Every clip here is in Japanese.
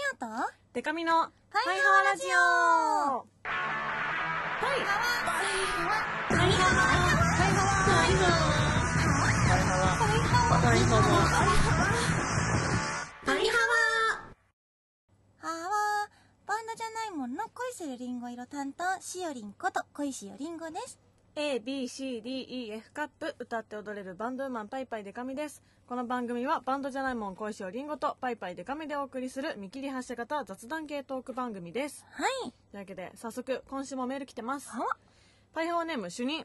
シオとデカミのパイハワラジオ。パイハワバンドじゃないもんの恋するリンゴ色担当しおりんこと恋しおりんごです。A B C D E F カップ歌って踊れるバンドウーマンパイパイデカミです。この番組はバンドじゃないもん恋しおりんごとパイパイデカミでお送りする見切り発車型雑談系トーク番組です。はい。というわけで早速今週もメール来てます。パイハワネーム主任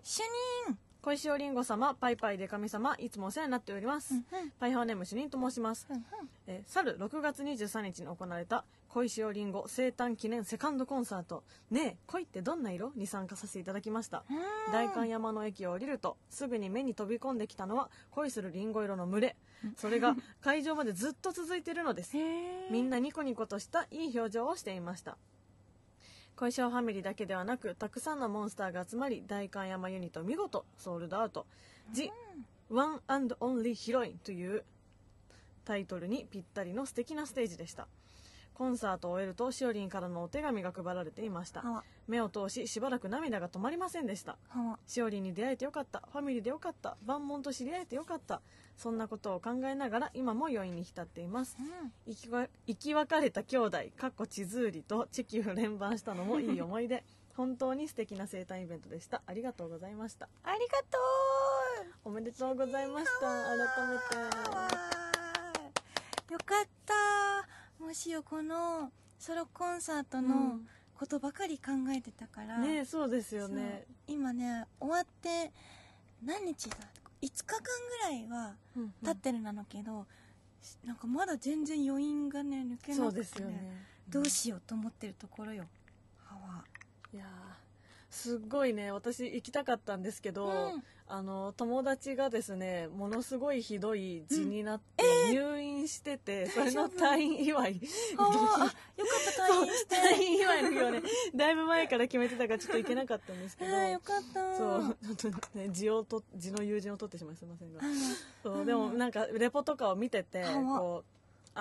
恋しおりんご様、パイパイデカミ様、いつもお世話になっております。パイハワネーム主任と申します。去る6月23日に行われた恋しおりんご生誕記念セカンドコンサートねえ恋ってどんな色に参加させていただきました。代官山の駅を降りるとすぐに目に飛び込んできたのは恋するりんご色の群れ、それが会場までずっと続いているのです。みんなニコニコとしたいい表情をしていました。恋しおファミリーだけではなくたくさんのモンスターが集まり、代官山ユニット見事ソールドアウト。 The One and Only Heroine というタイトルにぴったりの素敵なステージでした。コンサートを終えるとしおりんからのお手紙が配られていました。目を通ししばらく涙が止まりませんでした。しおりんに出会えてよかった、ファミリーでよかった、万門と知り合えてよかった、そんなことを考えながら今も余韻に浸っています。生き別れた兄弟かっこ地図売りとチェキを連番したのもいい思い出本当に素敵な生誕イベントでした。ありがとうございました。ありがとう、おめでとうございました。改めてよかった。もしよこのソロコンサートのことばかり考えてたから、ね、そうですよね。今ね終わって何日だ5日間ぐらいは経ってるなのけど、なんかまだ全然余韻がね抜けなくて、そうですよね、どうしようと思ってるところよ。いやすごいね、私行きたかったんですけど、友達がですねものすごいひどい痔になって入院してて、それの退院祝いよかった、退院して退院祝いの日はねだいぶ前から決めてたからちょっと行けなかったんですけど、よかった。そうちょっとね痔の友人を取ってしまいすいませんが、そうでもなんかレポとかを見ててこう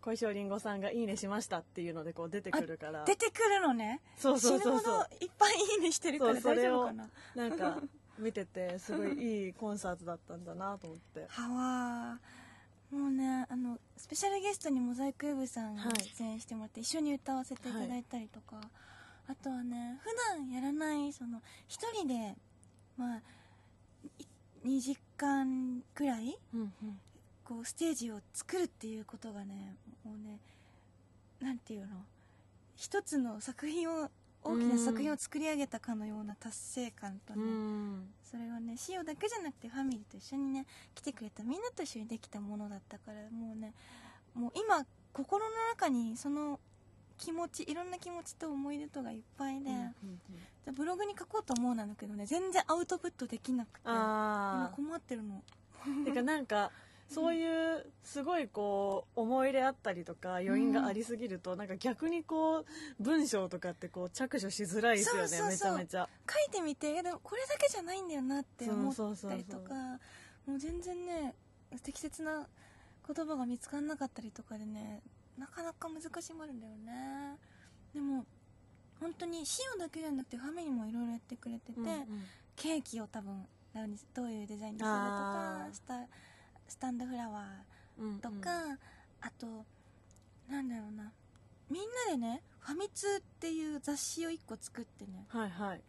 小石尾りんごさんがいいねしましたっていうのでこう出てくるから、出てくるのね。そう死ぬほどいっぱいいいねしてるから大丈夫かな。なんか見ててすごいいいコンサートだったんだなと思ってもうねスペシャルゲストにモザイクウェブさんが出演してもらって、一緒に歌わせていただいたりとか、あとはね普段やらないその一人で2時間くらい、こうステージを作るっていうことがねもうねなんていうの一つの作品を大きな作品を作り上げたかのような達成感とね、それはねしおだけじゃなくてファミリーと一緒にね来てくれたみんなと一緒にできたものだったから、もうねもう今心の中にその気持ちいろんな気持ちと思い出とがいっぱいで、ブログに書こうと思うんだけどね全然アウトプットできなくて今困ってるの。てかなんかそういうすごいこう思い入れあったりとか余韻がありすぎるとなんか逆にこう文章とかってこう着手しづらいですよね。めちゃめちゃ書いてみてでもこれだけじゃないんだよなって思ったりとか、もう全然ね適切な言葉が見つからなかったりとかでねなかなか難しいもあるんだよね。でも本当にシオだけじゃなくてファミリーもいろいろやってくれてて、ケーキを多分どういうデザインにするとかしたスタンドフラワーとか、あとなんだろうなみんなでねファミ通っていう雑誌を1個作ってね、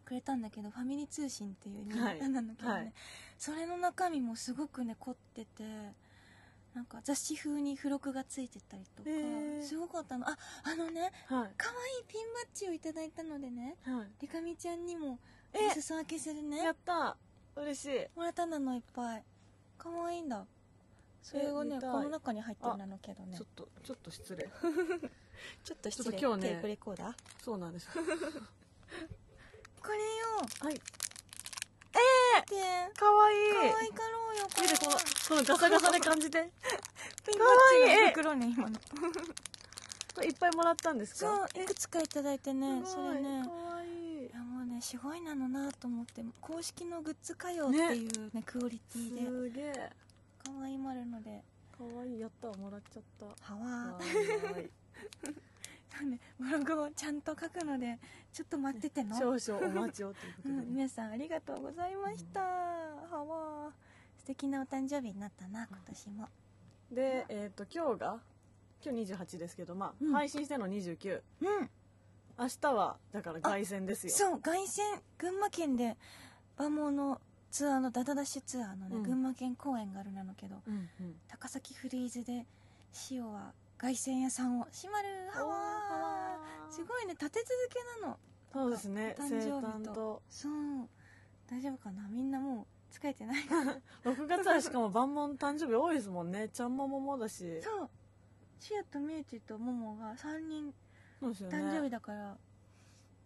くれたんだけどファミリー通信っていうなんだけどね、それの中身もすごくね凝っててなんか雑誌風に付録がついてたりとかすごかったの。ね可愛いピンバッジをいただいたのでねデカミちゃんにもお裾分けするね。やった嬉しい。もらったなのいっぱい可愛いんだ。それがねこの中に入ってるなのけどねちょっと失礼今日ねテープレコーダーそうなんですこれよかわいいかわいかろうよ見てこのガサガサで感じてかわいい袋ね今のいっぱいもらったんですか。そういくつかいただいてねそれねかわいいもうねすごいなのなと思って公式のグッズかよっていうねクオリティですげえ可愛いもあるのでかわいい、やった、もらっちゃった。はわーいなんでブログをちゃんと書くのでちょっと待ってての少々お待ちをということで、ね、うん、皆さんありがとうございました、うん、はわー、素敵なお誕生日になったな今年も。で、今日28ですけど、まあ、うん、配信しての29、うん、明日はだから凱旋ですよ。そう、凱旋、群馬県でバモのツアーのダダダッシュツアーのね、うん、群馬県公演があるなのけど、うんうん、高崎フリーズでシオは凱旋屋さんを閉まる。はわー、すごいね、立て続けなの。そうですね、誕生日と。そう、大丈夫かな、みんなもう疲れてない6月はしかも万門誕生日多いですもんね。ちゃんもももだし、そう、シアとミューチとモモが3人誕生日だから、ね、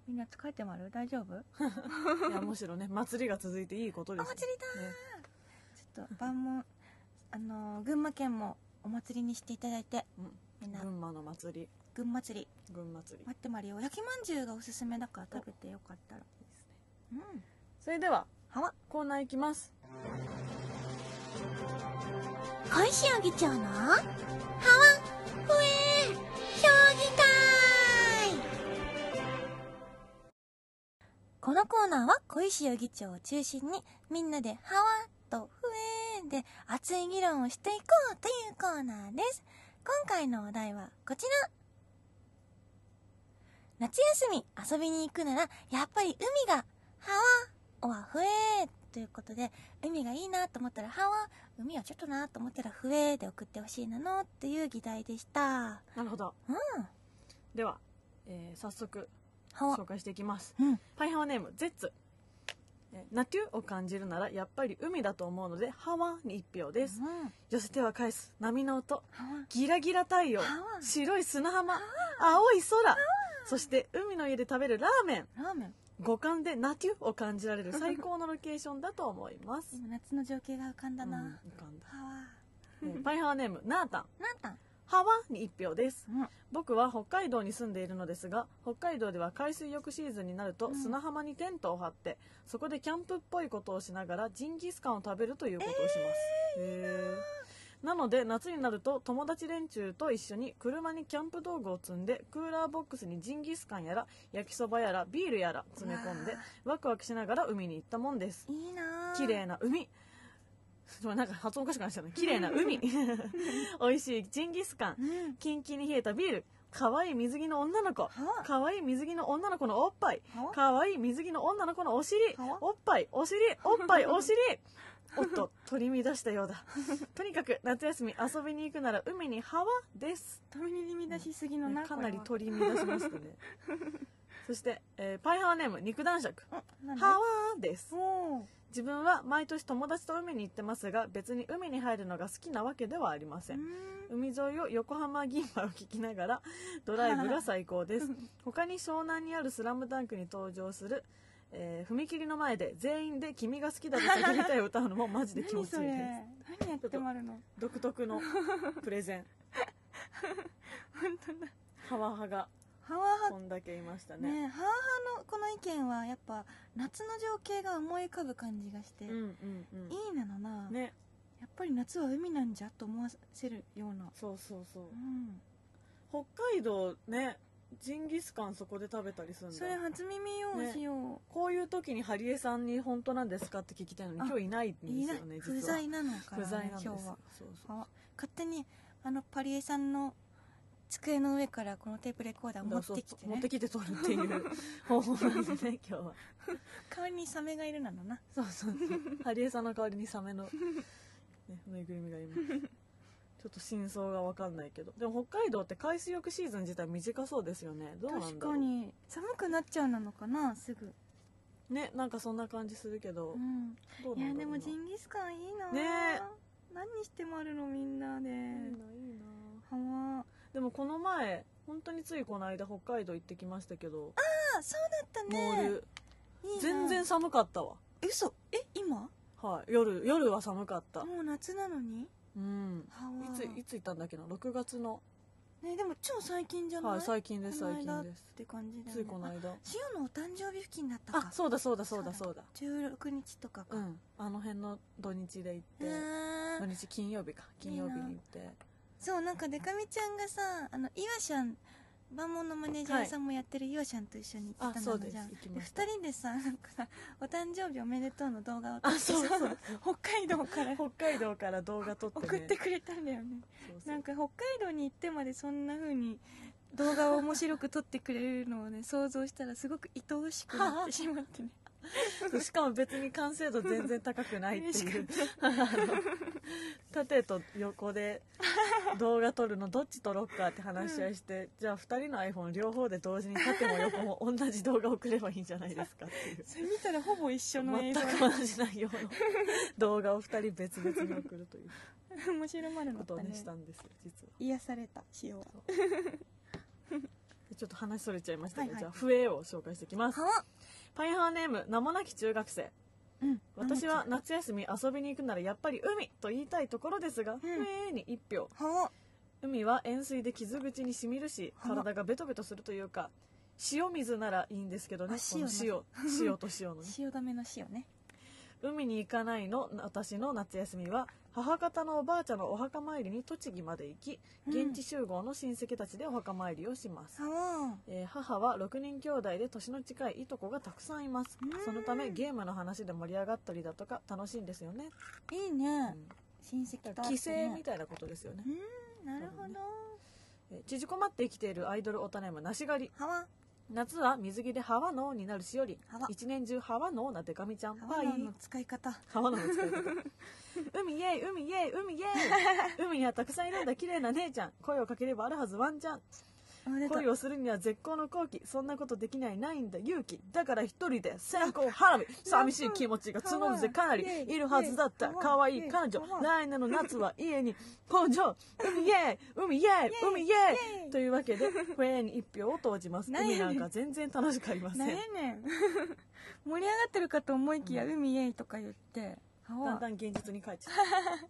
みんな疲れてまる、大丈夫いや、むしろね、祭りが続いていいことです、ね、お祭りだー、ね、ちょっと万門群馬県もお祭りにしていただいて、うん、みんな群馬の祭り、群祭り、群祭り待ってまるよ。焼きまんじゅうがおすすめだから食べてよかったらいいですね、うん、それではコーナー行きます。小石尾議長のハワフエ評議会。このコーナーは小石尾議長を中心にみんなでハワとフエで熱い議論をしていこうというコーナーです。今回のお題はこちら。夏休み遊びに行くならやっぱり海がハワはふえーということで、海がいいなと思ったらハワ、海はちょっとなと思ったらふえーで送ってほしいなのっていう議題でした。なるほど、うん、では、早速紹介していきます、うん、パイハワネームゼッツ。ナテュを感じるならやっぱり海だと思うのでハワに1票です、うん、寄せては返す波の音、ギラギラ太陽、白い砂浜、青い空、そして海の家で食べるラーメン、五感でナテュを感じられる最高のロケーションだと思います夏の情景が浮かんだな、うん、浮かんだ。パイハワネームナータン。ハワに1票です、うん、僕は北海道に住んでいるのですが、北海道では海水浴シーズンになると砂浜にテントを張って、うん、そこでキャンプっぽいことをしながらジンギスカンを食べるということをします。なので夏になると友達連中と一緒に車にキャンプ道具を積んでクーラーボックスにジンギスカンやら焼きそばやらビールやら詰め込んでワクワクしながら海に行ったもんです。いいな、綺麗な海、なんか発音おかしくなっちゃうね。綺麗な海美味しいジンギスカン、キンキンに冷えたビール、可愛い水着の女の子、可愛い水着の女の子のおっぱい、可愛い水着の女の子のお尻、おっぱいお尻、おっぱいお尻おっと取り乱したようだとにかく夏休み遊びに行くなら海にハワです。取り乱しすぎのな、かなり取り乱しましたねそして、パイハワネーム肉男爵。ハワです。自分は毎年友達と海に行ってますが、別に海に入るのが好きなわけではありません。海沿いを横浜銀馬を聞きながらドライブが最高です他に湘南にあるスラムダンクに登場する踏切の前で全員で君が好きだと叫びたいを歌うのもマジで気持ちいいです何やってもあるの独特のプレゼン本当だ。ハワハがこんだけいましたね。ハワハのこの意見はやっぱ夏の情景が思い浮かぶ感じがしていいなのな、ね、やっぱり夏は海なんじゃと思わせるような。そうそうそう、うん、北海道ね、ジンギスカンそこで食べたりするんだ。それ初耳よ、しよう、ね、こういう時にハリエさんに本当なんですかって聞きたいのに今日いないんですよね。実は不在なのかな、不在なんです今日は。そうそう、勝手にパリエさんの机の上からこのテープレコーダーを持ってきて、ね、持ってきて撮るっていう方法なんですね今日は代わりにサメがいるなのな。そうそうハリエさんの代わりにサメの、ね、ぬいぐるみがいますちょっと真相が分かんないけど、でも北海道って海水浴シーズン自体短そうですよね。どうなんだろう、確かに寒くなっちゃうなのかな、すぐね、なんかそんな感じするけど、うん、どうなんだろうな。いやでもジンギスカンいいな、ね、何してもあるのみんなで、いいないいな。はでもこの前本当についこの間北海道行ってきましたけど、ああそうだったね、いい全然寒かったわ。嘘、今、はい、夜は寒かった。もう夏なのに、うん、いつ行ったんだっけな、6月のね、でも超最近じゃない？はい、最近です最近ですって感じで、ね、ついこの間塩のお誕生日付近だったか。あ、そうだそうだそうだそうだ、16日とかか、うん、あの辺の土日で行って、土日金曜日か、金曜日に行って、そうなんかでかみちゃんがさ、あのイワシャンバンモンのマネージャーさんもやってるイワシャンと一緒に行ってたのじゃん、で2人でさ、なんかさお誕生日おめでとうの動画を撮って、そうそう北海道から動画撮って、ね、送ってくれたんだよね。そうそう、なんか北海道に行ってまでそんな風に動画を面白く撮ってくれるのをね想像したらすごく愛おしくなってしまってねしかも別に完成度全然高くないっていう縦と横で動画撮るのどっち撮ろうかって話し合いして、うん、じゃあ2人の iPhone 両方で同時に縦も横も同じ動画送ればいいんじゃないですかっていうそれ見たらほぼ一緒の映像、全く同じ内容の動画を2人別々に送るという面白まるのことをねしたんですよ、実は。癒された塩はちょっと話それちゃいましたけど、じゃあ笛を紹介していきます。パイハーネーム名もなき中学生、うん、私は夏休み遊びに行くならやっぱり海と言いたいところですが、笛に一票。海は塩水で傷口にしみるし体がベトベトするというか、塩水ならいいんですけどね、この塩と塩のね塩だめの塩ね。海に行かないの私の夏休みは、母方のおばあちゃんのお墓参りに栃木まで行き、現地集合の親戚たちでお墓参りをします、母は6人兄弟で年の近いいとこがたくさんいます、そのためゲームの話で盛り上がったりだとか楽しいんですよね。いいね、親戚だ、帰省みたいなことですよね。なるほど、ね、縮こまって生きているアイドルオタネームなし狩り。夏は水着でハワノーになるしより、一年中ハワノーなデカミちゃん。ハワノーの使い方、ハワノーの使い方海イエイ海イエイ海イエイ海にはたくさんいるんだ綺麗な姉ちゃん、声をかければあるはずワンちゃん、恋をするには絶好の好機、そんなことできないないんだ勇気、だから一人で線香花火、寂しい気持ちが募るぜかなり、いるはずだった可愛い彼女、来年の夏は家に工場、海イエイ海イエイ海イエイというわけで笛に一票を投じます。海なんか全然楽しくありません。盛り上がってるかと思いきや海イエイとか言ってだんだん現実に帰っちゃう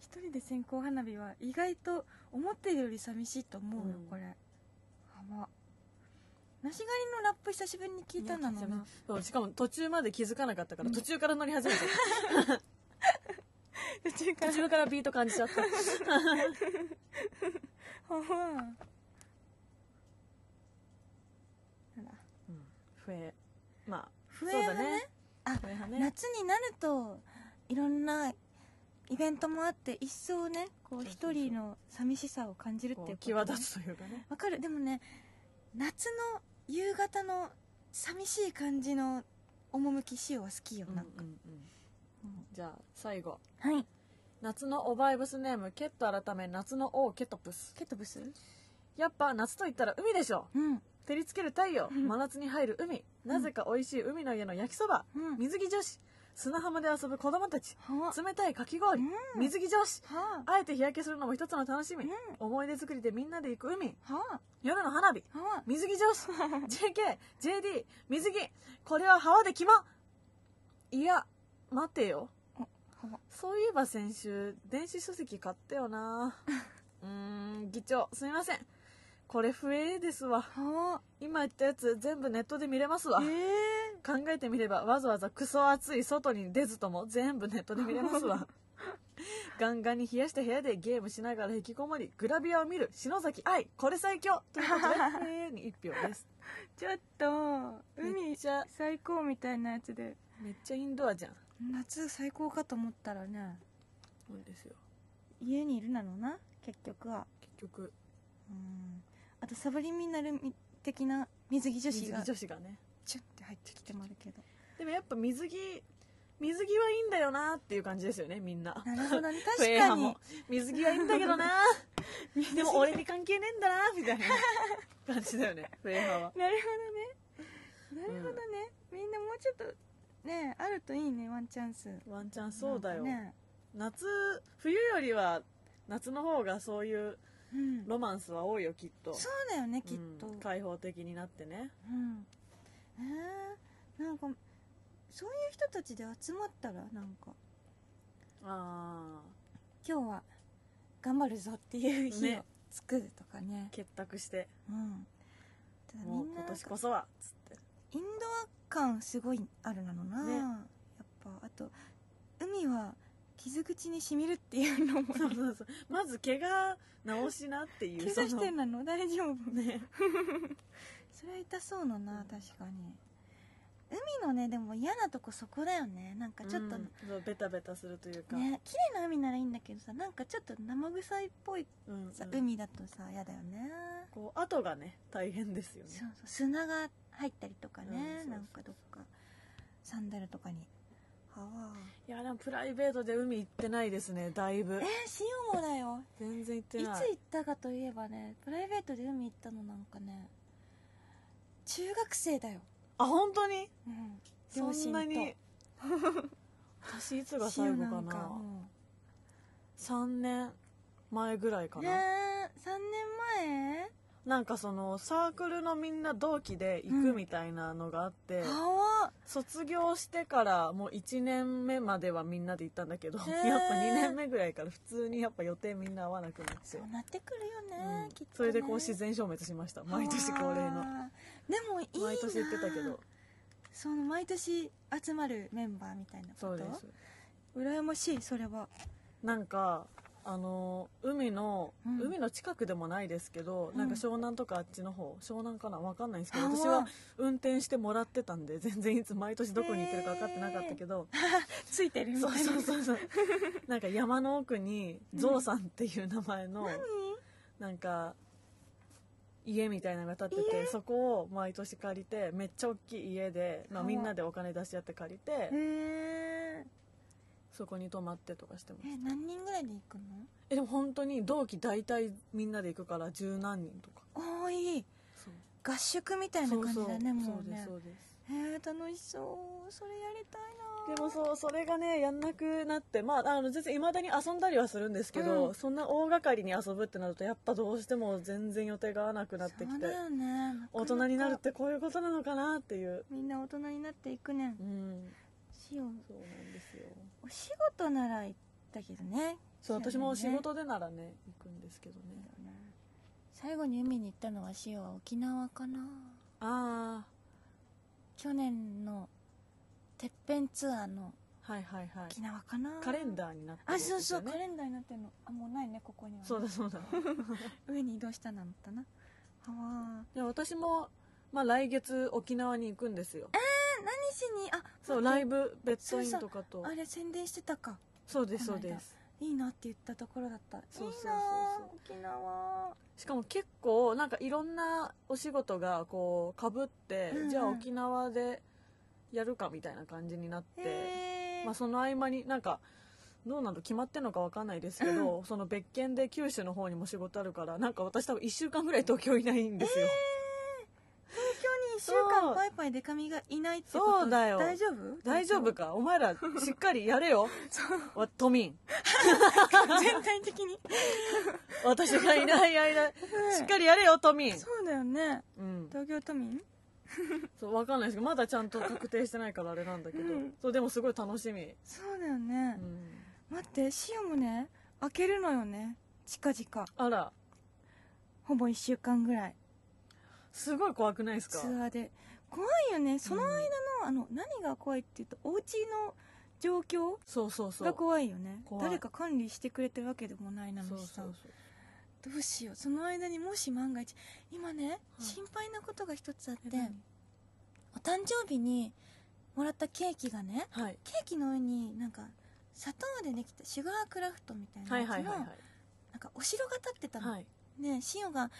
一人で線香花火は意外と思ってるより寂しいと思うよ、これ。梨狩りのラップ久しぶりに聞いたんだな。そう、しかも途中まで気づかなかったから途中から乗り始めた途中からビート感じちゃった笛、まあ笛はね、夏になるといろんなイベントもあって一層ね、こう一人の寂しさを感じるっていうこと、ね、際立つというかね、わかる。でもね、夏の夕方の寂しい感じの趣しようは好きよ、なんか。じゃあ最後、はい、夏のおバイブスネームケット改め夏の王ケトプス。ケトプス、やっぱ夏と言ったら海でしょ、照りつける太陽、真夏に入る海、なぜか美味しい海の家の焼きそば、水着女子、砂浜で遊ぶ子供たち、冷たいかき氷、水着女子、あえて日焼けするのも一つの楽しみ、思い出作りでみんなで行く海、夜の花火、水着女子、JKJD 水着、これはハワで決ま、いや待てよ、そういえば先週電子書籍買ったよな議長すみません、これ笛ですわ、今言ったやつ全部ネットで見れますわ、考えてみればわざわざクソ暑い外に出ずとも全部ネットで見れますわガンガンに冷やした部屋でゲームしながら引きこもりグラビアを見る篠崎愛、これ最強ということで笛に一票です。ちょっと海最高みたいなやつでめっちゃインドアじゃん、夏最高かと思ったらね、そうですよ、家にいるなのな結局は、あとサブリミナル的な水着女子がねチュッて入ってきてもあるけど、でもやっぱ水着はいいんだよなっていう感じですよね、みんな。なるほどね、確かに水着はいいんだけどなでも俺に関係ねえんだなみたいな感じだよねフェーハーは。なるほどね、なるほどね、みんなもうちょっとねあるといいね、ワンチャンス、ワンチャンス、そうだよ、夏冬よりは夏の方がそういうロマンスは多いよきっと。そうだよねきっと、開放的になってね、なんかそういう人たちで集まったらなんか今日は頑張るぞっていう日を作るとかね、結託して、うん、ただみんな今年こそはつってインドア感すごいあるなのな、ね、やっぱあと海は傷口にしみるっていうのも、ね、そうそうそう、まず怪我治しなっていう、怪我してんなの大丈夫ねそれは痛そうなな、確かに海のね、でも嫌なとこそこだよね、なんかちょっと、うん、そうベタベタするというかね、綺麗な海ならいいんだけどさ、なんかちょっと生臭いっぽいさ、うんうん、海だとさ嫌だよね、こう跡がね大変ですよね、そうそう、砂が入ったりとかね、うん、なんかどっかサンダルとかに、いやでもプライベートで海行ってないですね、だいぶ塩もだよ全然行ってない、いつ行ったかといえばね、プライベートで海行ったのなんかね中学生だよ、あ本当に、うん、そんなに私いつが最後か な、3年前ぐらいかな、3年前なんかそのサークルのみんな同期で行くみたいなのがあって、うん、卒業してからもう1年目まではみんなで行ったんだけど、やっぱ2年目ぐらいから普通にやっぱ予定みんな合わなくなって、そうなってくるよね、うん、きっとね、それでこう自然消滅しました、毎年恒例の、でもいいな毎年行ってたけど、その毎年集まるメンバーみたいなこと、そうです、羨ましい、それはなんか海の近くでもないですけど、うん、なんか湘南とかあっちの方、湘南かな分かんないんですけど、私は運転してもらってたんで全然いつ毎年どこに行ってるか分かってなかったけど、ついてるみたいな、そうそうそうなんか山の奥にゾウさんっていう名前の、うん、なんか家みたいなのが建ってて、そこを毎年借りて、めっちゃ大きい家で、まあ、みんなでお金出し合って借りて、そこに泊まってとかしてます。何人ぐらいで行くの？でも本当に同期大体みんなで行くから十何人とか。多い。合宿みたいな感じだね、もうね。そうですそうです。楽しそう。それやりたいな。でもそう、それがねやんなくなって、まあ全然未だに遊んだりはするんですけど、うん、そんな大掛かりに遊ぶってなるとやっぱどうしても全然予定が合わなくなってきて。そうだよね。大人になるってこういうことなのかなっていう。みんな大人になっていくね。うん。そうなんですよ。お仕事なら行ったけどね。そう、私も仕事でならね行くんですけどね。最後に海に行ったのはしおは沖縄かな。ああ。去年のてっぺんツアーの沖縄かな。はいはいはい、カレンダーになってるんですよね。あ、そうそうカレンダーになってるの。あ、もうないねここには、ね。そうだそうだ。上に移動したなのかな。ああ。で私もまあ来月沖縄に行くんですよ。何しに、あそうライブベッドインとかと、あれ宣伝してたか、そうですそうです、いいなって言ったところだった、そうそうそうそう、沖縄しかも結構なんかいろんなお仕事がこうかぶって、うんうん、じゃあ沖縄でやるかみたいな感じになって、まあ、その合間になんかどうなの決まってんのかわかんないですけど、うん、その別件で九州の方にも仕事あるから、なんか私多分1週間ぐらい東京いないんですよ、1週間パイパイデカミがいないってこと、そうだよ、大丈夫大丈夫か、お前らしっかりやれよ都民全体的に私がいない間しっかりやれよ都民、そうだよね、うん、東京都民そう分かんないですけどまだちゃんと確定してないからあれなんだけど、うん、そうでもすごい楽しみ、そうだよね、うん、待ってシオもね開けるのよね近々、あらほぼ1週間ぐらい、すごい怖くないですか、ツアーで怖いよね、その間の、うん、何が怖いっていうとお家の状況が怖いよね、そうそうそう、誰か管理してくれてるわけでもないなのにさ、そうそうそう、どうしよう、その間にもし万が一今ね、うん、心配なことが一つあって、お誕生日にもらったケーキがね、はい、ケーキの上になんか砂糖でできたシュガークラフトみたいなやつの、はいはいはいはい、なんかお城が立ってたの、はい、でシオが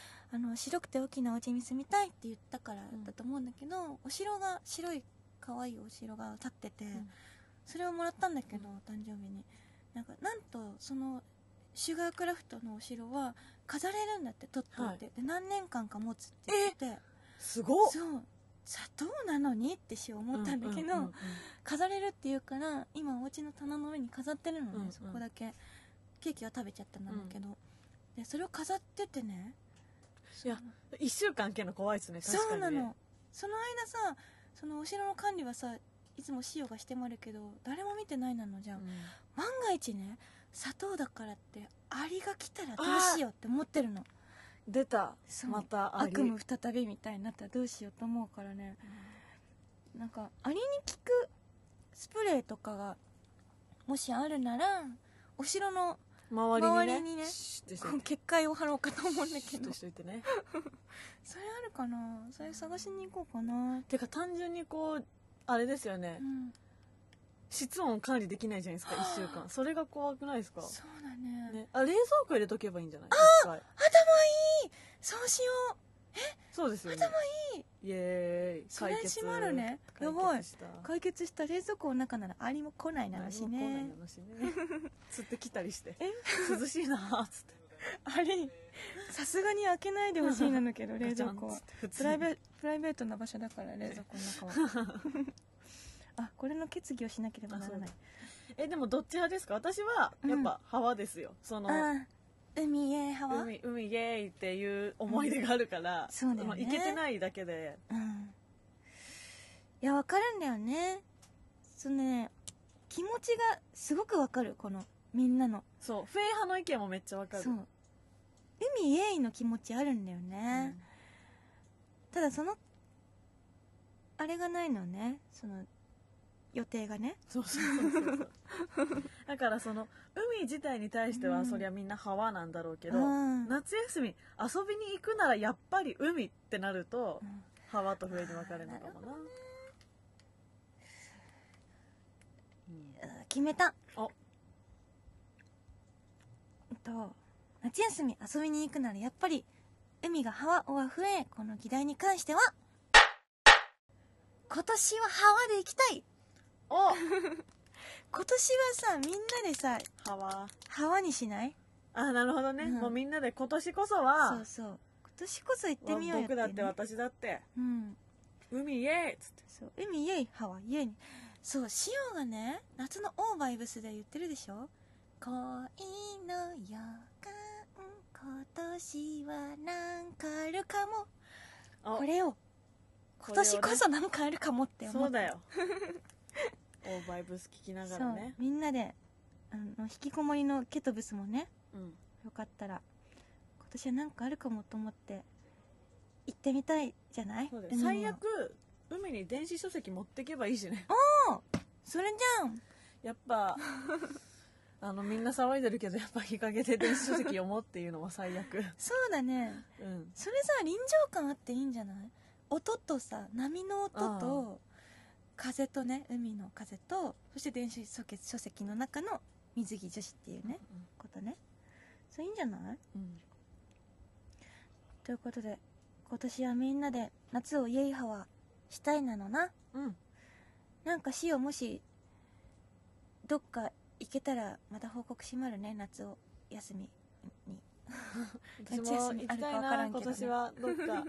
白くて大きなお家に住みたいって言ったからだと思うんだけど、うん、お城が白い可愛いお城が立ってて、うん、それをもらったんだけど、うん、誕生日になんとそのシュガークラフトのお城は飾れるんだって、取っておいて、はい、で何年間か持つって言って、すごっ、そう砂糖なのにってシオ思ったんだけど、うんうんうんうん、飾れるって言うから今お家の棚の上に飾ってるのね、うんうん、そこだけケーキは食べちゃったんだけど、うん、でそれを飾っててね、いや1週間けの怖いですね、確かに、ね、そうなの、その間さ、そのお城の管理はさいつもシオがしてもらうけど誰も見てないなのじゃん、うん、万が一ね砂糖だからってアリが来たらどうしようって思ってるの、出た、またアリ、悪夢再びみたいになったらどうしようと思うからね、うん、なんかアリに効くスプレーとかがもしあるならお城の周りにね結界を張ろうかと思うんだけど、それあるかな、それ探しに行こうかな。てか単純にこうあれですよね、うん、室温管理できないじゃないですか1週間、それが怖くないですか。そうだ ね、あ、冷蔵庫入れとけばいいんじゃない。あ、頭いい、そうしよう。え、そうですよね、頭いい、イエーイ、それ閉まるね、やばい、解決した。冷蔵庫の中ならアリも来ないならしね、釣ってきたりして、え、涼しいなっつって、アリさすがに開けないでほしいなのけど、冷蔵庫はプライベートな場所だから冷蔵庫の中はあ、これの決議をしなければならない。え、でもどっち派ですか。私はやっぱ派ですよ、その海へハワイ、海イエーイっていう思い出があるから、そうだよね、行けてないだけで、うん、いや分かるんだよね、そのね気持ちがすごく分かる、このみんなの、そうフェイ派の意見もめっちゃ分かる、そう、海イエーイの気持ちあるんだよね、うん、ただそのあれがないのね、その予定がね、そうそうそうそうだからその海自体に対しては、うん、そりゃみんなハワなんだろうけど、うん、夏休み遊びに行くならやっぱり海ってなると、うん、ハワと笛に分かれるのかもな、決めた。おと、夏休み遊びに行くならやっぱり海がハワオアフエ、この議題に関しては今年はハワで行きたい。お今年はさ、みんなでさハワにしない？あ、なるほどね、うん、もうみんなで今年こそは、そうそう、今年こそ行ってみようよって、ね、僕だって私だって、うん、海イエーイっつって、そう海イエーイ、ハワイエーイ、そうしようがね、夏のオーバイブスで言ってるでしょ、恋の予感今年はなんかあるかも、これを今年こそなんかあるかもって思って、そうだよオーバイブス聞きながらね、みんなであの引きこもりのケトブスもね、うん、よかったら今年は何かあるかもと思って行ってみたいじゃない。そうだよ、最悪海に電子書籍持ってけばいいしね。おー、それじゃん、やっぱあのみんな騒いでるけどやっぱ日陰で電子書籍読もうっていうのは最悪そうだね、うん、それさ臨場感あっていいんじゃない。音とさ、波の音と風とね、海の風と、そして電子書籍の中の水着女子っていうね、うんうん、ことね、そういいんじゃない、うん、ということで今年はみんなで夏をイエイハワしたいなのな、うん、なんかしよう、もしどっか行けたらまた報告しまるね、夏を休みに私も行きたいな、今年はどっか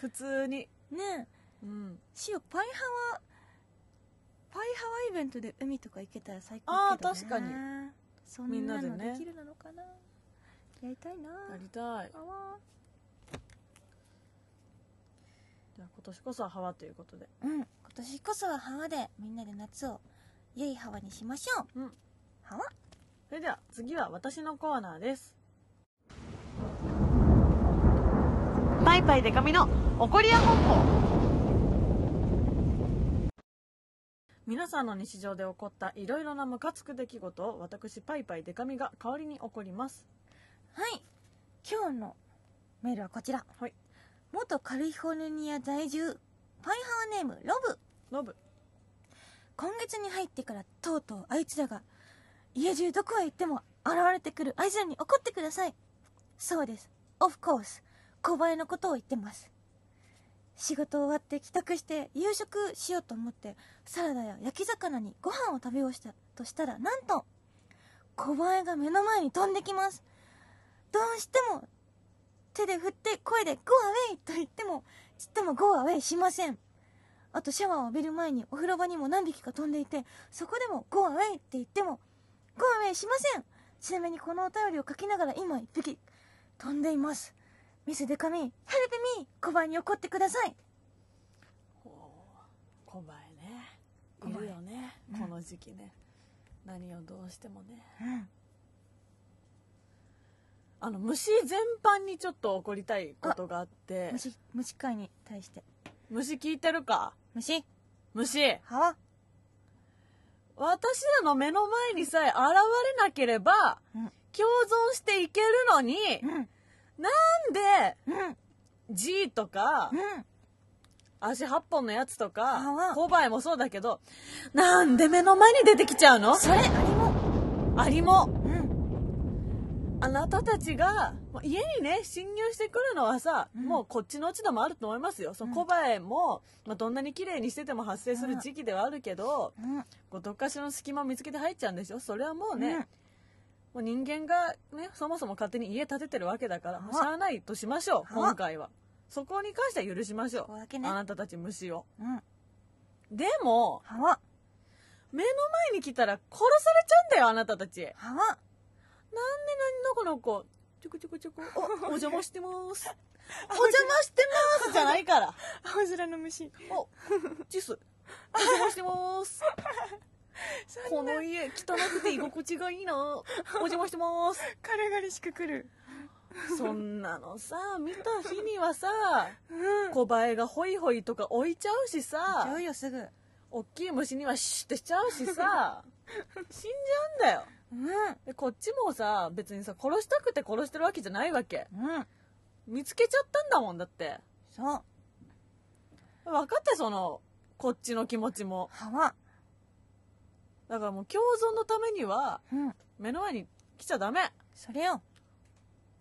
普通にね、うん、しよう、パイハワイベントで海とか行けたら最高だけどね。ああ確かに、そんなのできるなのかな、やりたいな、やりたい。じゃあ今年こそはハワということで、うん、今年こそはハワでみんなで夏をイエイハワにしましょう、うん、ハワ。それでは次は私のコーナーです。パイパイデカミの怒りや本舗。皆さんの日常で起こったいろいろなムカつく出来事を私パイパイデカミが代わりに起こります。はい、今日のメールはこちら、はい、元カリフォルニア在住パイハワネームロブ、今月に入ってからとうとうあいつらが家中どこへ行っても現れてくるあいつらに怒ってください。そうです、オフコース小林のことを言ってます。仕事終わって帰宅して夕食しようと思ってサラダや焼き魚にご飯を食べようとしたら、なんと小バエが目の前に飛んできます。どうしても手で振って声でゴーアウェイと言ってもちってもゴーアウェイしません。あとシャワーを浴びる前にお風呂場にも何匹か飛んでいて、そこでもゴーアウェイって言ってもゴーアウェイしません。ちなみにこのお便りを書きながら今1匹飛んでいます。ミスデカミ、ヘルプミー、コバエに怒ってください。コバエね、いるよね、うん、この時期ね、何をどうしてもね、うん、虫全般にちょっと怒りたいことがあって、虫界に対して。虫聞いてるか？虫は私らの目の前にさえ現れなければ、うん、共存していけるのに、うん、なんで、うん、G とか、うん、足8本のやつとかコバエもそうだけど、なんで目の前に出てきちゃうの？それアリも、うん、あなたたちが家にね侵入してくるのはさ、うん、もうこっちのうちでもあると思いますよ。そのコバエも、まあ、どんなに綺麗にしてても発生する時期ではあるけど、うん、こうどっかしらの隙間を見つけて入っちゃうんでしょ。それはもうね、うん、もう人間がねそもそも勝手に家建ててるわけだから、もうしゃあないとしましょう。今回はそこに関しては許しましょう、ね、あなたたち虫を、うん、でも目の前に来たら殺されちゃうんだよあなたたち。なんで何のこの子ちょこちょこちょこお邪魔してますお邪魔してますじゃないから。青空の虫おジュスお邪魔してますこの家汚くて居心地がいいなお邪魔してます軽々しく来る。そんなのさ見た日にはさ、うん、コバエがホイホイとか置いちゃうしさ、置いちゃうよすぐ。おっきい虫にはシュッてしちゃうしさ死んじゃうんだよ、うん、でこっちもさ別にさ殺したくて殺してるわけじゃないわけ、うん、見つけちゃったんだもん。だってそう分かって、そのこっちの気持ちもだからもう共存のためには、うん、目の前に来ちゃダメ。それよ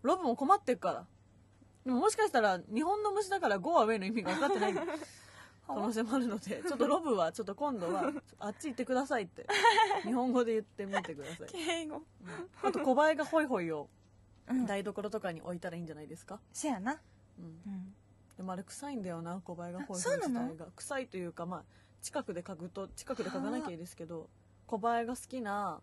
ロブも困ってるから。でももしかしたら日本の虫だからゴーアウェイの意味が分かってない可能性もあるので、ちょっとロブはちょっと今度はあっち行ってくださいって日本語で言ってみてください。敬語、うん、あと小林がホイホイを台所とかに置いたらいいんじゃないですか。せやな、うん、でもあれ臭いんだよな小林がホイホイ自体が。臭いというか、まあ近くで嗅ぐと、近くで嗅がなきゃいいですけど、小林が好きな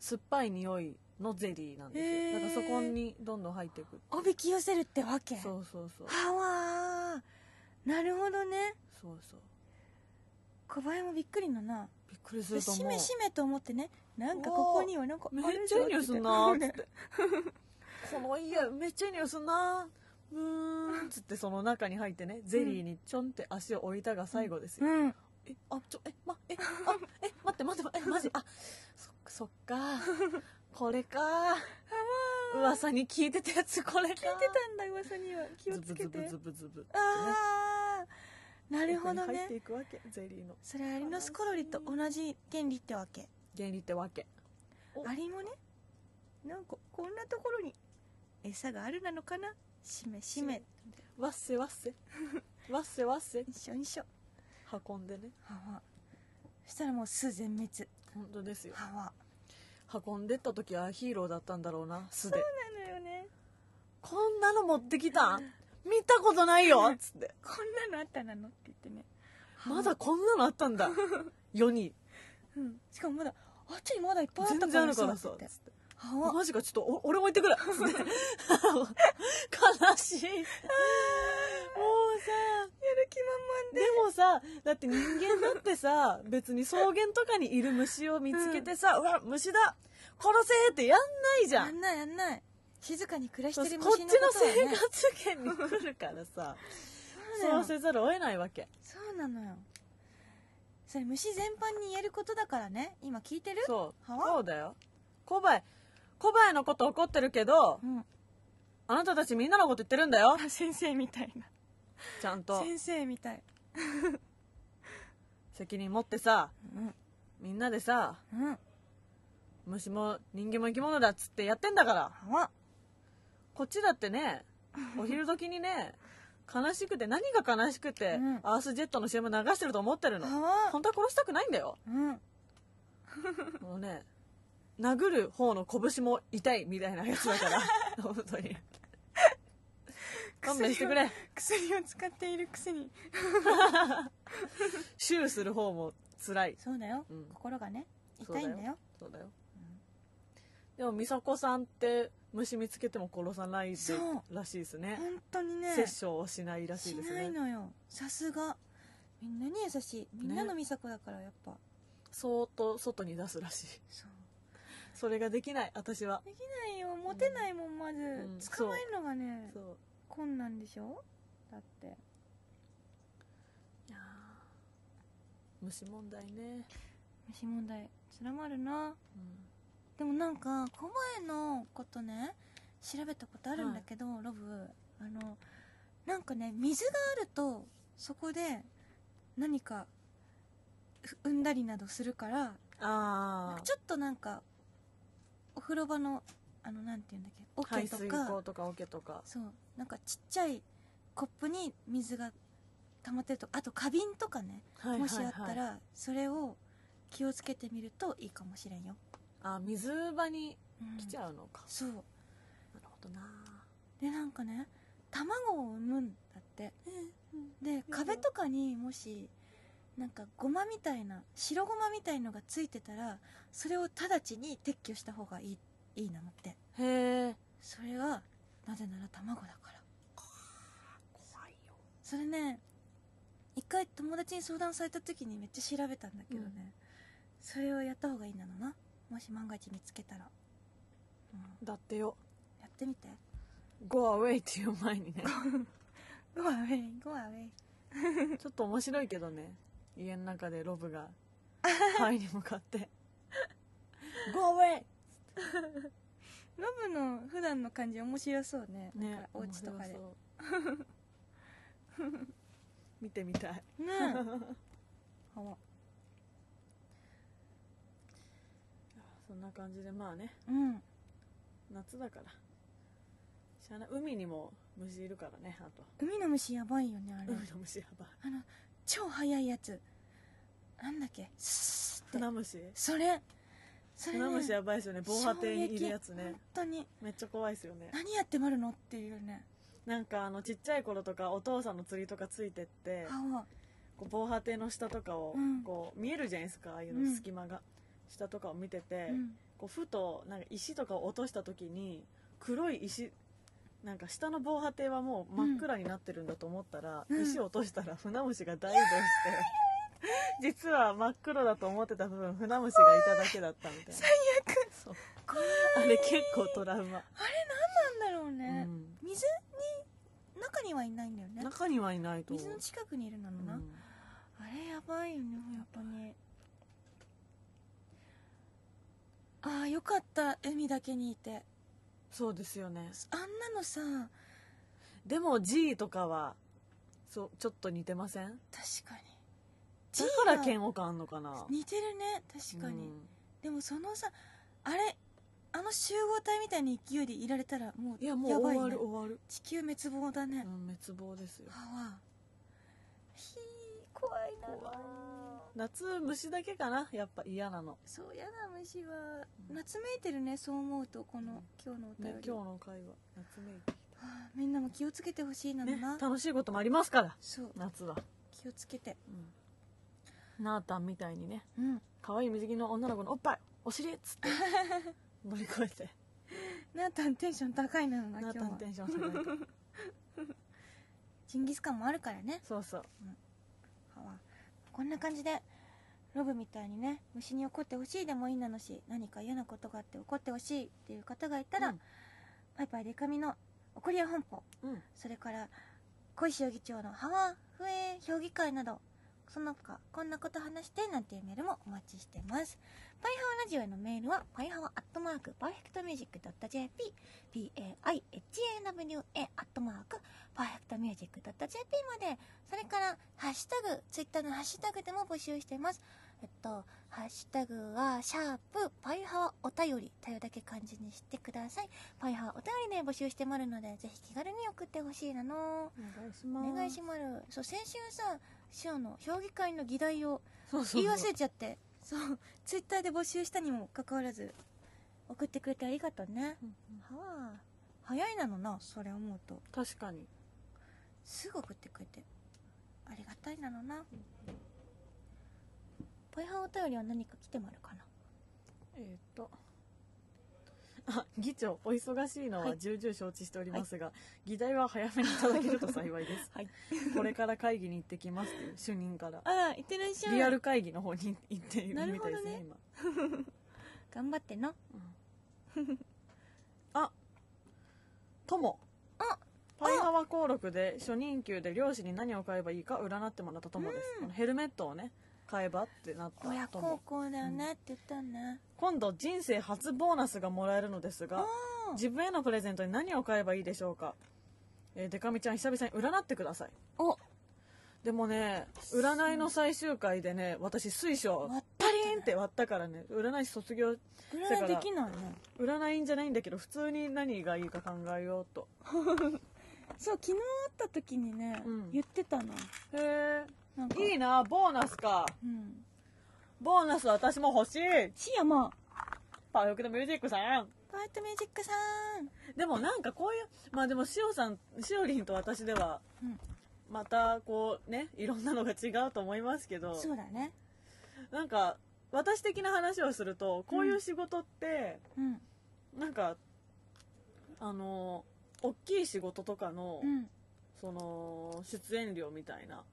酸っぱい匂いのゼリーなんですよ。だからそこにどんどん入っていく、おびき寄せるってわけ。そうそうそう。はわー、なるほどね。そうそう、小林もびっくりのな。びっくりすると思う。しめしめと思ってね、なんかここにはなんかめっちゃいい匂いすんなーつってこの家めっちゃいい匂いすんなーうんつって、その中に入ってねゼリーにちょんって足を置いたが最後ですよ、うんうん、待ってマジあそっかこれか噂に聞いてたやつ。これか聞いてたんだ噂には。気をつけて。ズブズブああなるほどね。入っていくわけゼリーの。それアリのスコロリと同じ原理ってわけ。アリもね、なんかこんなところに餌があるなのかな。しめしめわっせわっせわっせわっせ一緒一緒運んでね。そしたらもう巣全滅。本当ですよ。運んでった時はヒーローだったんだろうな。巣でそうなのよね。こんなの持ってきたん見たことないよっつってこんなのあったなのって言ってね、まだこんなのあったんだ世に、うん、しかもまだあっちにまだいっぱいあったからさつってマジかちょっと俺も行ってくる悲しいもうさやる気満々で。でもさだって人間だってさ別に草原とかにいる虫を見つけてさ、うん、うわ虫だ殺せってやんないじゃん。やんない静かに暮らしてる虫のことはね、こっちの生活圏に来るからさそうせざるを得ないわけ。そうなのよ。それ虫全般に言えることだからね。今聞いてる？そうだよ。コバエのこと怒ってるけど、うん、あなたたちみんなのこと言ってるんだよ先生みたいな。ちゃんと先生みたい責任持ってさ、うん、みんなでさ、うん、虫も人間も生き物だっつってやってんだから。こっちだってねお昼時にね悲しくて、何が悲しくて、うん、アースジェットの CM 流してると思ってるの。本当は殺したくないんだよ、うん、もうね殴る方の拳も痛いみたいなやつだから本当に勘弁してくれ。薬を使っているくせにシューする方も辛い。そうだよ、うん、心がね痛いんだよ。そうだよ、うん、でも美佐子さんって虫見つけても殺さないらしいですね。本当にね殺生をしないらしいですね。しないのよ。さすがみんなに優しい。みんなの美佐子だからやっぱ、ね、そーっと外に出すらしい。そうそれができない、私はできないよ、モテないもん、まず、うん、捕まえるのがね、そう困難でしょ。だっていや虫問題ね、虫問題つらまるな、うん、でもなんか小前のことね調べたことあるんだけど、はい、ロブなんかね、水があるとそこで何か産んだりなどするから、あちょっとなんかお風呂場のなんていうんだっけ、オケとか排水口とかオケとか、そうなんかちっちゃいコップに水が溜まってると、あと花瓶とかね、はいはいはい、もしあったらそれを気をつけてみるといいかもしれんよ。あ、水場に来ちゃうのか、うん、そうなるほどな。でなんかね、卵を産むんだって、うん、で壁とかにもしなんかゴマみたいな、白ゴマみたいのがついてたらそれを直ちに撤去した方がいいなのって。へえ。それはなぜなら卵だから。怖いよそれね。一回友達に相談された時にめっちゃ調べたんだけどね、うん、それをやった方がいいなのな、もし万が一見つけたら、うん、だってよ、やってみて。 Go away っていう前にねGo away Go away ちょっと面白いけどね、家の中でロブが範囲に向かってGo away ロブの普段の感じ面白そうね、なんかお家とかで見てみたいねそんな感じで、まあね、うん、夏だからしゃあない。海にも虫いるからね。あと海の虫やばいよね。あれ海の虫やばい、超速いやつ、なんだっけ、スーって。船虫。それ、ね、船虫やばいですよね。防波堤にいるやつね。本当にめっちゃ怖いですよね。何やってまるのっていうね。なんかちっちゃい頃とかお父さんの釣りとかついてって、こう防波堤の下とかをこう、うん、見えるじゃないですか、ああいうの隙間が、うん、下とかを見てて、うん、こうふとなんか石とかを落とした時に黒い石、なんか下の防波堤はもう真っ暗になってるんだと思ったら、うん、石を落としたら船虫がダイブして、実は真っ黒だと思ってた部分、船虫がいただけだったみたいな。最悪。そう。あれ結構トラウマ。あれ何なんだろうね。うん、水に中にはいないんだよね。中にはいないと。水の近くにいるなのな。うん、あれやばいよね、やっぱね。ああ、よかった、海だけにいて。そうですよね。あんなのさ、でも G とかはそうちょっと似てません？確かに。G だから嫌悪感あんのかな。似てるね、確かに、うん、でもそのさ、あれ集合体みたいな勢いでいられたらもうやばいね。いやもう終わる地球滅亡だね、うん、滅亡ですよ。はあ、ひー怖いな。怖い。夏虫だけかな、やっぱ嫌なの。そう嫌な虫は、うん、夏めいてるね。そう思うとこの今日のお便り、ね、今日の会話夏めいてきた、はあ、みんなも気をつけてほしいなのな、ね、楽しいこともありますから。そう夏は気をつけて、うん、なあたんみたいにね、うん、可愛い水着の女の子のおっぱいお尻っつって乗り越えてなあたんテンション高いなのな。なあたんテンション高いジンギスカンもあるからね。そうそう、うん、はあ、こんな感じでロブみたいにね、虫に怒ってほしいでもいいなのし、何か嫌なことがあって怒ってほしいっていう方がいたら、うん、パイパイデカミの怒り屋本舗、うん、それから小石代議長のハワフエ評議会など、その他こんなこと話してなんていうメールもお待ちしてます。パイハワラジオへのメールはパイハワ@perfectmusic.jp paihawa@perfectmusic.jp まで。それからハッシュタグ、ツイッターのハッシュタグでも募集しています。ハッシュタグは#パイハワお便り、たよだけ漢字にしてください。パイハワお便りで募集してまるので、ぜひ気軽に送ってほしいなの。お願いしまる。そう、先週さ、シオの評議会の議題を言い忘れちゃって、そうツイッターで募集したにもかかわらず送ってくれてありがとうね、うん、はあ、早いなのな。それ思うと確かにすぐ送ってくれてありがたいなのな、うん、ぽいはお便りは何か来てまるかな。あ、議長お忙しいのは重々承知しておりますが、はい、議題は早めにいただけると幸いです、はい、これから会議に行ってきますという主任から、ああ行ってらっしゃい、リアル会議の方に行っているみたいですね今頑張ってな。うん、あ、とも。あ、パイハワ登録で初任給で漁師に何を買えばいいか占ってもらったともです。このヘルメットをね。買えばってなった親孝行だよねって言ったね。今度人生初ボーナスがもらえるのですが、自分へのプレゼントに何を買えばいいでしょうか。でかみちゃん久々に占ってください。お、でもね、占いの最終回でね、私水晶パリンって割ったからね、占い師卒業してから占いできないね。占いんじゃないんだけど、普通に何がいいか考えようと。そう、昨日会った時にね、言ってたの。へえ。いいな、ボーナスか。うん、ボーナス私も欲しい。しやま。パーフェクトミュージックさん。パーフェクトミュージックさん。でもなんかこういう、まあでもしおさん、しおりんと私では、またこうね、いろんなのが違うと思いますけど。そうだね。なんか、私的な話をすると、こういう仕事って、なんか、大きい仕事とかの、その、出演料みたいな。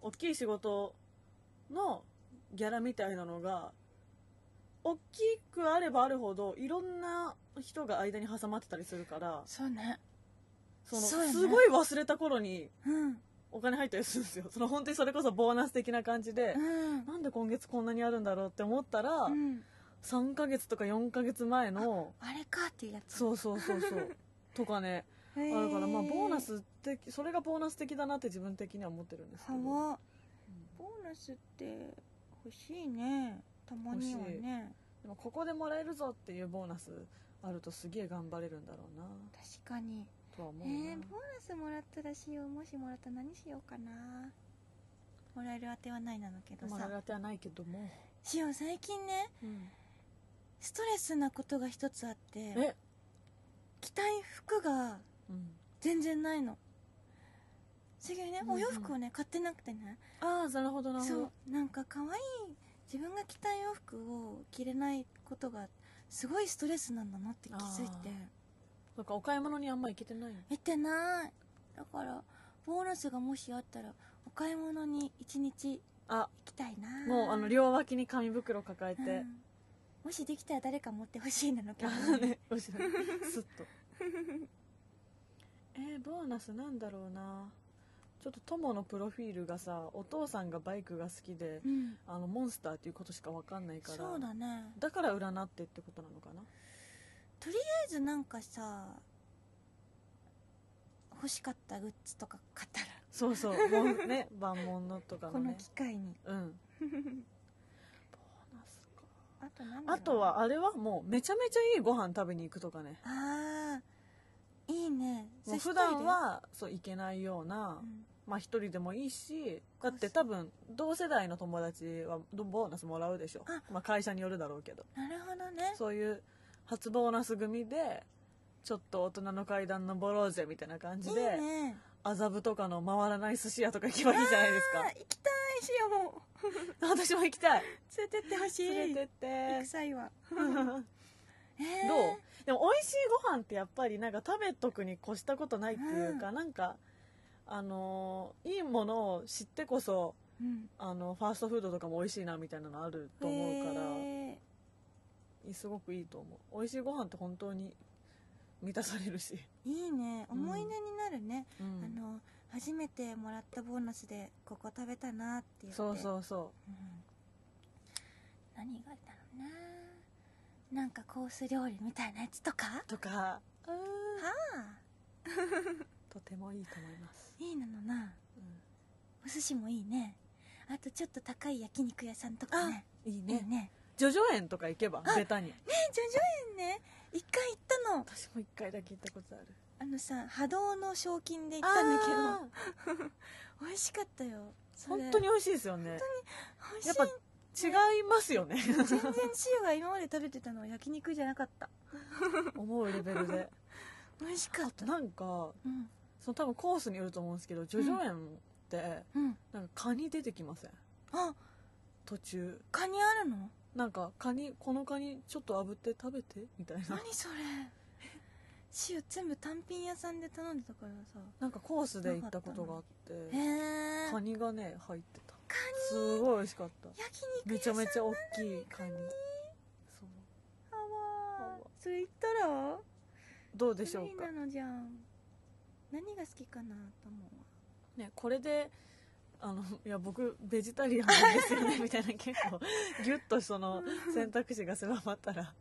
大きい仕事のギャラみたいなのが大きくあればあるほどいろんな人が間に挟まってたりするから、そうね、そのすごい忘れた頃にお金入ったりするんですよ。その本当にそれこそボーナス的な感じで、なんで今月こんなにあるんだろうって思ったら、3ヶ月とか4ヶ月前のあれかっていうやつ、そうそうそうそうとかね、あるから、まあボーナス的、それがボーナス的だなって自分的には思ってるんですけど。ボーナスって欲しいね、たまにはね。でもここでもらえるぞっていうボーナスあるとすげえ頑張れるんだろうな。確かに。とは思うな。ボーナスもらったらしよう、もしもらったら何しようかな。もらえるあてはないなのけどさ。もらえるあてはないけども。しよう、最近ね、ストレスなことが一つあって、着たい服が全然ないの。次にね、お洋服をね買ってなくてね。ああ、なるほどなるほど。そう、なんか可愛い自分が着たい洋服を着れないことがすごいストレスなんだなって気づいて、なんかお買い物にあんま行けてない。行ってない。だからボーナスがもしあったらお買い物に一日行きたいな。もう両脇に紙袋抱えて、もしできたら誰か持ってほしいなのかね。おしゃれスッと。ボーナスなんだろうな。ちょっと友のプロフィールがさ、お父さんがバイクが好きで、モンスターっていうことしかわかんないから。そうだね。だから占ってってことなのかな。とりあえずなんかさ、欲しかったグッズとか買ったら。そうそう、ね、万物のとかのね、この機会に。ボーナスか。あと何だろう。あとはあれはもうめちゃめちゃいいご飯食べに行くとかね。ああ。いいね。普段はそう行けないような、まあ一人でもいいし、だって多分同世代の友達はボーナスもらうでしょ。まあ会社によるだろうけど。なるほどね。そういう初ボーナス組でちょっと大人の階段登ろうぜみたいな感じで、麻布とかの回らない寿司屋とか行けばいいじゃないですか。行きたいしやもう。私も行きたい。連れてってほしい。連れてって。行く際は。どう？でも美味しいご飯ってやっぱりなんか食べとくに越したことないっていうか、なんかいいものを知ってこそ、ファーストフードとかも美味しいなみたいなのあると思うから、すごくいいと思う。美味しいご飯って本当に満たされるし、いいね、思い出になるね。初めてもらったボーナスでここ食べたなっていう。そうそうそう。何があったのね、なんかコース料理みたいなやつとかとか、はあとてもいいと思います。いいなのな。お寿司もいいね。あとちょっと高い焼肉屋さんとかね。いいね。叙々苑とか行けばベタにね。叙々苑ね、一回行ったの。私も一回だけ行ったことある。さ、波動の賞金で行ったんだけど美味しかったよ。本当に美味しいですよね。本当に美味しい。違いますよね。全然シオが今まで食べてたのは焼肉じゃなかった思うレベルで美味しかった。なんか、その多分コースによると思うんですけど、叙々苑ってなんかカニ出てきません？あ、途中カニあるの？なんかカニ、このカニちょっと炙って食べてみたいな。何それ。シオ全部単品屋さんで頼んでたからさ、なんかコースで行ったことがあって、カニがね入ってた。すごい美味しかった。めちゃめちゃ大きいカニ。それ言ったらどうでしょうか。なのじゃん、何が好きかなと思うね。これでいや僕ベジタリアンなんですよねみたいな結構ギュッとその選択肢が狭まったら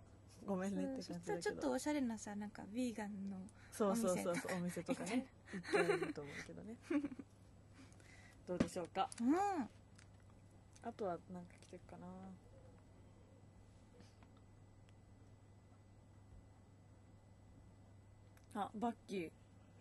ごめんねって感じだけど、ちょっとおしゃれなさ、なんかヴィーガンのお店とか、そうそうそうお店とかね行ってもいいと思うけどねどうでしょうか。うん、あとは何か来てるかな。あ、バッキー、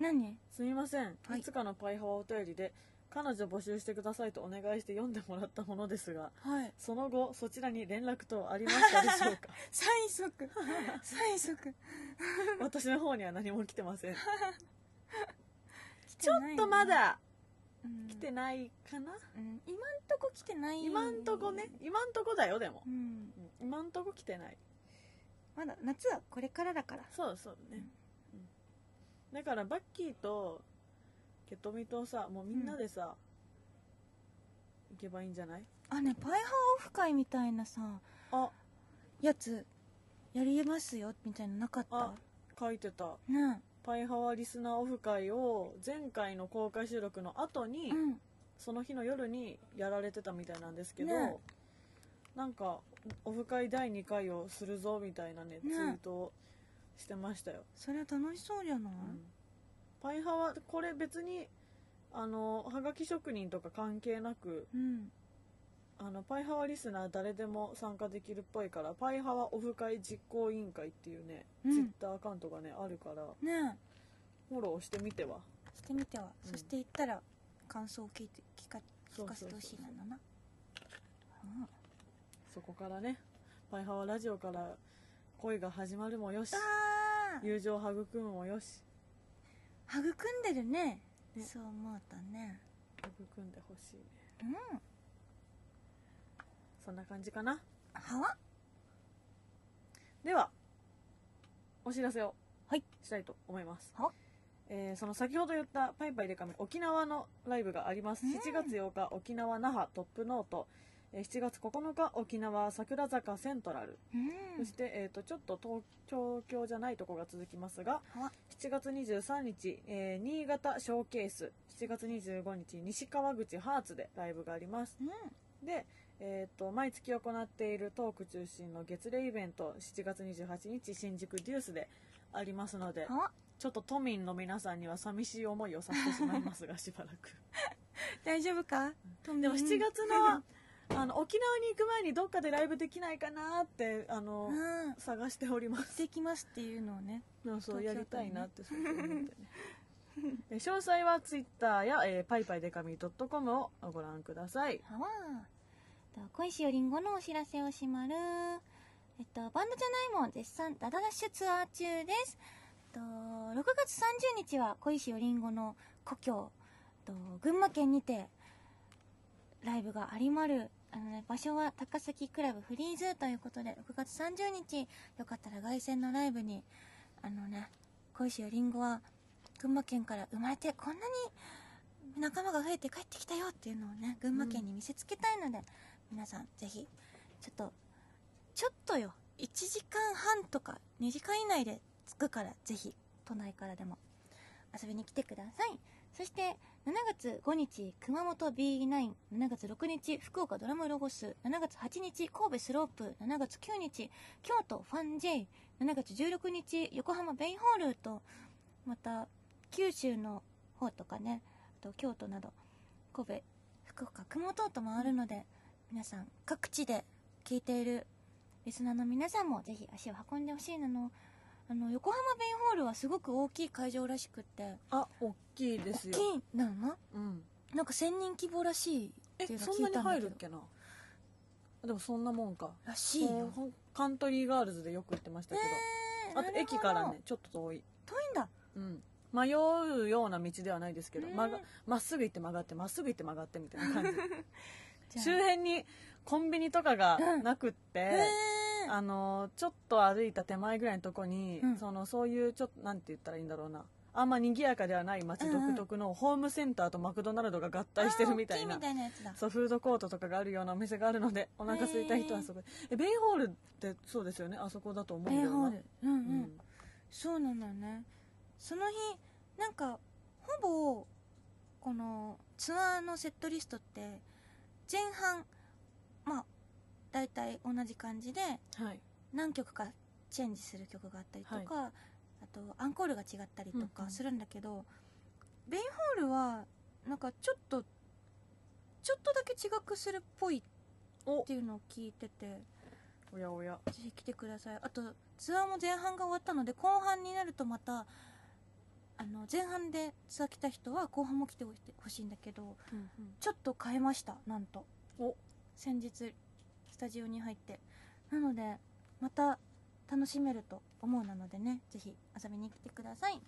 何、すみません、いつかのパイハワお便りで彼女募集してくださいとお願いして読んでもらったものですが、はい、その後そちらに連絡等ありましたでしょうか。催促私の方には何も来てませんちょっとまだ来てないかな、うん、今んとこ来てない、今んとこね、今んとこだよ、でも、うん、今んとこ来てない、まだ夏はこれからだから、そうそうね、うんうん、だからバッキーとケトミとさ、もうみんなでさ、うん、行けばいいんじゃない？あね、パイハワオフ会みたいなさ、あ、やつやりますよみたいななかった？あ、書いてた。ね、パイハワリスナーオフ会を前回の公開収録の後に、うん、その日の夜にやられてたみたいなんですけど、ね、なんかオフ会第2回をするぞみたいなね、ツイートをしてましたよ。それは楽しそうじゃない？うん、パイハワこれ別にはがき職人とか関係なく、うん、パイハワリスナー誰でも参加できるっぽいから、パイハワオフ会実行委員会っていうね、うん、ツイッターアカウントがねあるから、ね、フォローしてみてはうん、そして行ったら感想を聞かせてほしいなんだな、うん、そこからね、パイハワラジオから恋が始まるもよし、友情を育むもよし、育んでる ね、そう思うとね、育んでほしいね。うん、そんな感じかな。はではお知らせをしたいと思います。はい、その先ほど言ったパイパイデカミ沖縄のライブがあります。7月8日沖縄那覇トップノート、7月9日沖縄桜坂セントラル、そして、ちょっと東京じゃないとこが続きますが、7月23日、新潟ショーケース、7月25日西川口ハーツでライブがあります。で、毎月行っているトーク中心の月例イベント、7月28日新宿デュースでありますので、ちょっと都民の皆さんには寂しい思いをさせてしまいますがしばらく大丈夫か、うん、でも7月の沖縄に行く前にどっかでライブできないかなって探しております。できますっていうのをね、そうやりたいなってそう思ってね詳細はツイッターや、パイパイデカミ .com をご覧ください。は恋しおりんごのお知らせをしまる。バンドじゃないも絶賛ダダダッシュツアー中です。6月30日は恋しおりんごの故郷群馬県にてライブがありまる。場所は高崎クラブフリーズということで、6月30日、よかったら凱旋のライブに恋しおりんごは群馬県から生まれてこんなに仲間が増えて帰ってきたよっていうのをね、群馬県に見せつけたいので、皆さんぜひちょっとよ、1時間半とか2時間以内で着くから、ぜひ都内からでも遊びに来てください。そして7月5日熊本 B9、 7月6日福岡ドラムロゴス、7月8日神戸スロープ、7月9日京都ファン J、 7月16日横浜ベイホールと、また九州の方とかね、あと京都など神戸福岡熊本と回るので、皆さん各地で聴いているリスナーの皆さんもぜひ足を運んでほしいなの。横浜ベイホールはすごく大きい会場らしくって、あ、大きいですよ。大きいなのな、うん、なんか1000人規模らしいっていうの聞いたんだけど、そんなに入るっけな。でもそんなもんからしいよ。カントリーガールズでよく言ってましたけど、あと駅からねちょっと遠いんだ、うん、迷うような道ではないですけど、まっすぐ行って曲がってまっすぐ行って曲がってみたいな感じ周辺にコンビニとかがなくって、ちょっと歩いた手前ぐらいのとこに、そういうちょっとなんて言ったらいいんだろうな、あんま賑やかではない街独特のホームセンターとマクドナルドが合体してるみたいな、そうフードコートとかがあるようなお店があるので、お腹空いた人はそこで、ベイホールってそうですよね、あそこだと思うんだよな。ベイホール、うんうん、うん、そうなんだよね。その日なんかほぼこのツアーのセットリストって前半まあ大体同じ感じで何曲かチェンジする曲があったりとか、はい、あとアンコールが違ったりとかするんだけど、うんうん、ベイホールはなんかちょっとだけ違くするっぽいっていうのを聞いてて、おやおや、ぜひ来てください。あとツアーも前半が終わったので、後半になるとまたあの前半でツアー来た人は後半も来てほしいんだけど、うんうん、ちょっと変えました、なんと先日スタジオに入って、なのでまた楽しめると思うのでね、ぜひ遊びに来てください。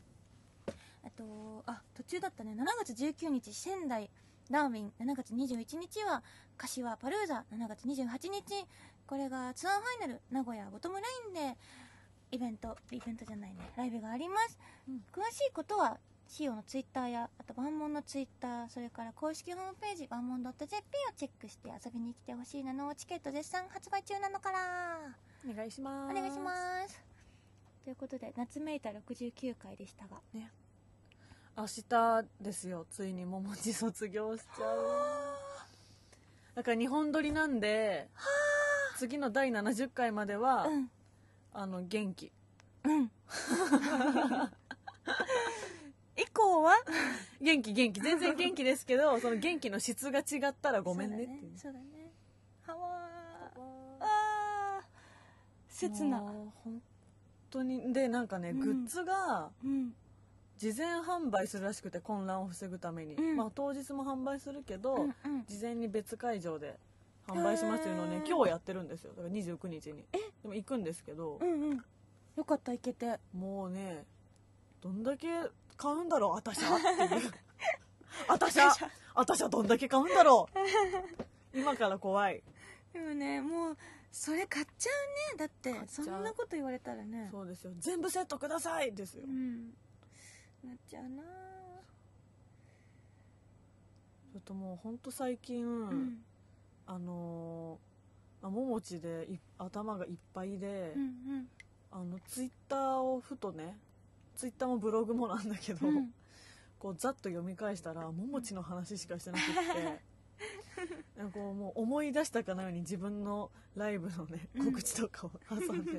あと途中だったね、7月19日仙台ダーウィン、7月21日は柏パルーザ、7月28日、これがツアーファイナル名古屋ボトムラインでイベントじゃないね、ライブがあります、うん、詳しいことはシオのツイッターや、あとバンモンのツイッター、それから公式ホームページバンモン .jp をチェックして遊びに来てほしいなの。チケット絶賛発売中なのから、お願いします、お願いします。ということで夏めいた69回でしたがね、明日ですよ、ついにももち卒業しちゃう。だから2本撮りなんで、次の第70回までは、うん、元気、うん以降は元気全然元気ですけどその元気の質が違ったらごめんねっていう、そうだね、そうだね、はわー切な、本当に。でなんかね、うん、グッズが、うん、事前販売するらしくて、混乱を防ぐために、うん、まあ、当日も販売するけど、うんうん、事前に別会場で販売しますというのをね、今日やってるんですよ。だから29日にでも行くんですけど、うんうん、よかった、行けて。もうね、どんだけ買うんだろう私はっていう私はどんだけ買うんだろう今から怖い。でもね、もうそれ買っちゃうね。だってそんなこと言われたらね、そうですよ、全部セットくださいですよ、うん、なっちゃうな。ちょっともうほんと最近、うん、ももちで頭がいっぱいで、うんうん、ツイッターをふとね、ツイッターもブログもなんだけど、うん、こうざっと読み返したら、ももちの話しかしてなくって、うん、こうもう思い出したかのように自分のライブのね、告知とかを挟んでね、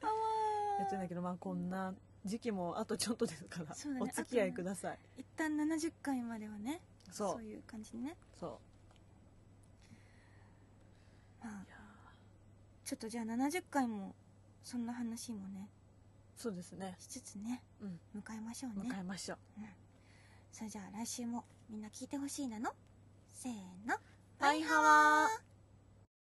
うん、やってんだけど、まあこんな時期もあとちょっとですから、うん、お付き合いください。一旦70回まではね、そういう感じでね。そう、まあ、ちょっとじゃあ70回もそんな話もね。そうですね、しつつね、うん、迎えましょうね、迎えましょう、うん、それじゃあ来週もみんな聞いてほしいなの、せーの、バイハワー。